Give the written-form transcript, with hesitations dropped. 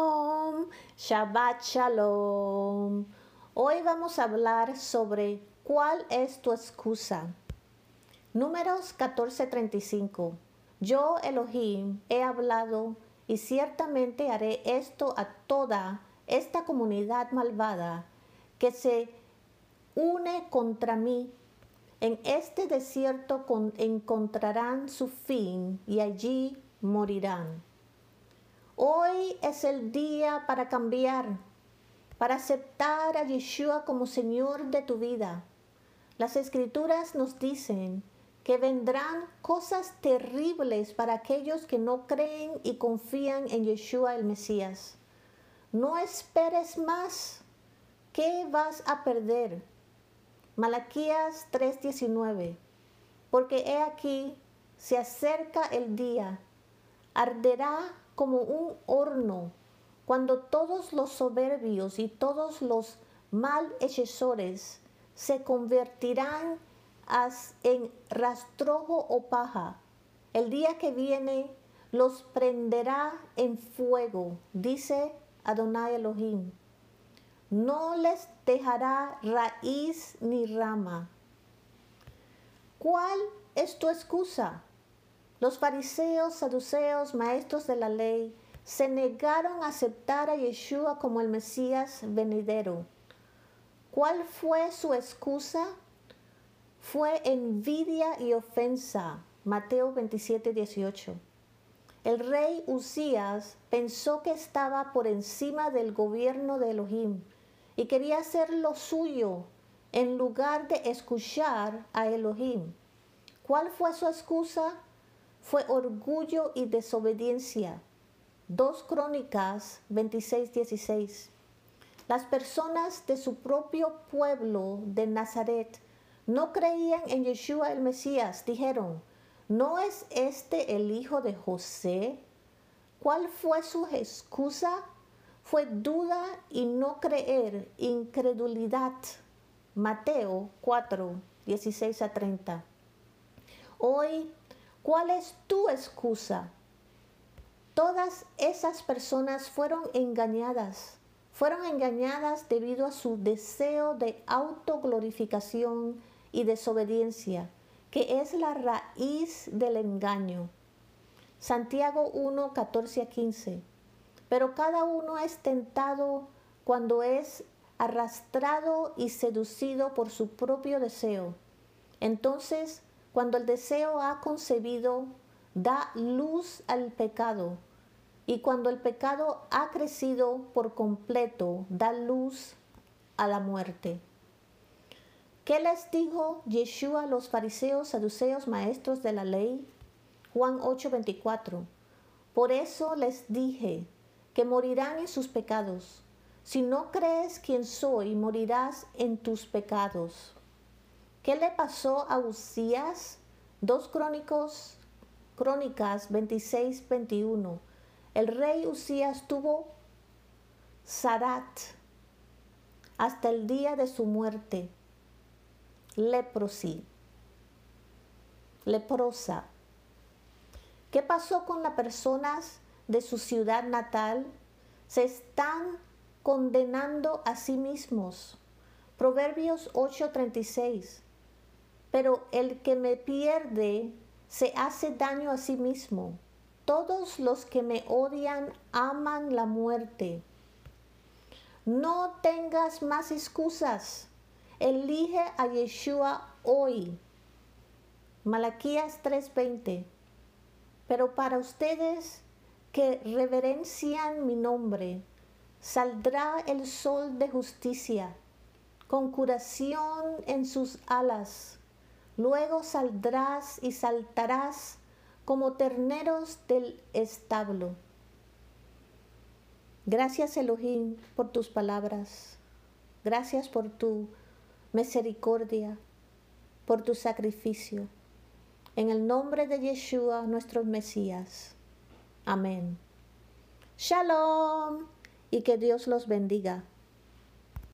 Shalom, Shabbat Shalom. Hoy vamos a hablar sobre ¿cuál es tu excusa? Números 14:35. Yo, Elohim, he hablado y ciertamente haré esto a toda esta comunidad malvada que se une contra mí. En este desierto encontrarán su fin y allí morirán. Hoy es el día para cambiar, para aceptar a Yeshua como Señor de tu vida. Las Escrituras nos dicen que vendrán cosas terribles para aquellos que no creen y confían en Yeshua el Mesías. No esperes más. ¿Qué vas a perder? Malaquías 3:19. Porque he aquí, se acerca el día, arderá como un horno, cuando todos los soberbios y todos los malhechores se convertirán en rastrojo o paja. El día que viene los prenderá en fuego, dice Adonai Elohim. No les dejará raíz ni rama. ¿Cuál es tu excusa? Los fariseos, saduceos, maestros de la ley, se negaron a aceptar a Yeshua como el Mesías venidero. ¿Cuál fue su excusa? Fue envidia y ofensa. Mateo 27:18. El rey Uzías pensó que estaba por encima del gobierno de Elohim y quería hacer lo suyo en lugar de escuchar a Elohim. ¿Cuál fue su excusa? Fue orgullo y desobediencia. 2 Crónicas 26:16. Las personas de su propio pueblo de Nazaret no creían en Yeshua el Mesías. Dijeron, ¿no es este el hijo de José? ¿Cuál fue su excusa? Fue duda y no creer, incredulidad. Mateo 4:16-30. Hoy, ¿cuál es tu excusa? Todas esas personas fueron engañadas debido a su deseo de autoglorificación y desobediencia, que es la raíz del engaño. Santiago 1:14-15. Pero cada uno es tentado cuando es arrastrado y seducido por su propio deseo. Entonces, cuando el deseo ha concebido, da luz al pecado. Y cuando el pecado ha crecido por completo, da luz a la muerte. ¿Qué les dijo Yeshua a los fariseos, saduceos, maestros de la ley? Juan 8:24. Por eso les dije que morirán en sus pecados. Si no crees quién soy, morirás en tus pecados. ¿Qué le pasó a Uzías? 2 Crónicas 26:21. El rey Uzías tuvo zarat hasta el día de su muerte. Leprosa. ¿Qué pasó con las personas de su ciudad natal? Se están condenando a sí mismos. Proverbios 8:36. Pero el que me pierde se hace daño a sí mismo. Todos los que me odian aman la muerte. No tengas más excusas. Elige a Yeshua hoy. Malaquías 3:20. Pero para ustedes que reverencian mi nombre, saldrá el sol de justicia, con curación en sus alas. Luego saldrás y saltarás como terneros del establo. Gracias, Elohim, por tus palabras. Gracias por tu misericordia, por tu sacrificio. En el nombre de Yeshua, nuestro Mesías. Amén. Shalom y que Dios los bendiga.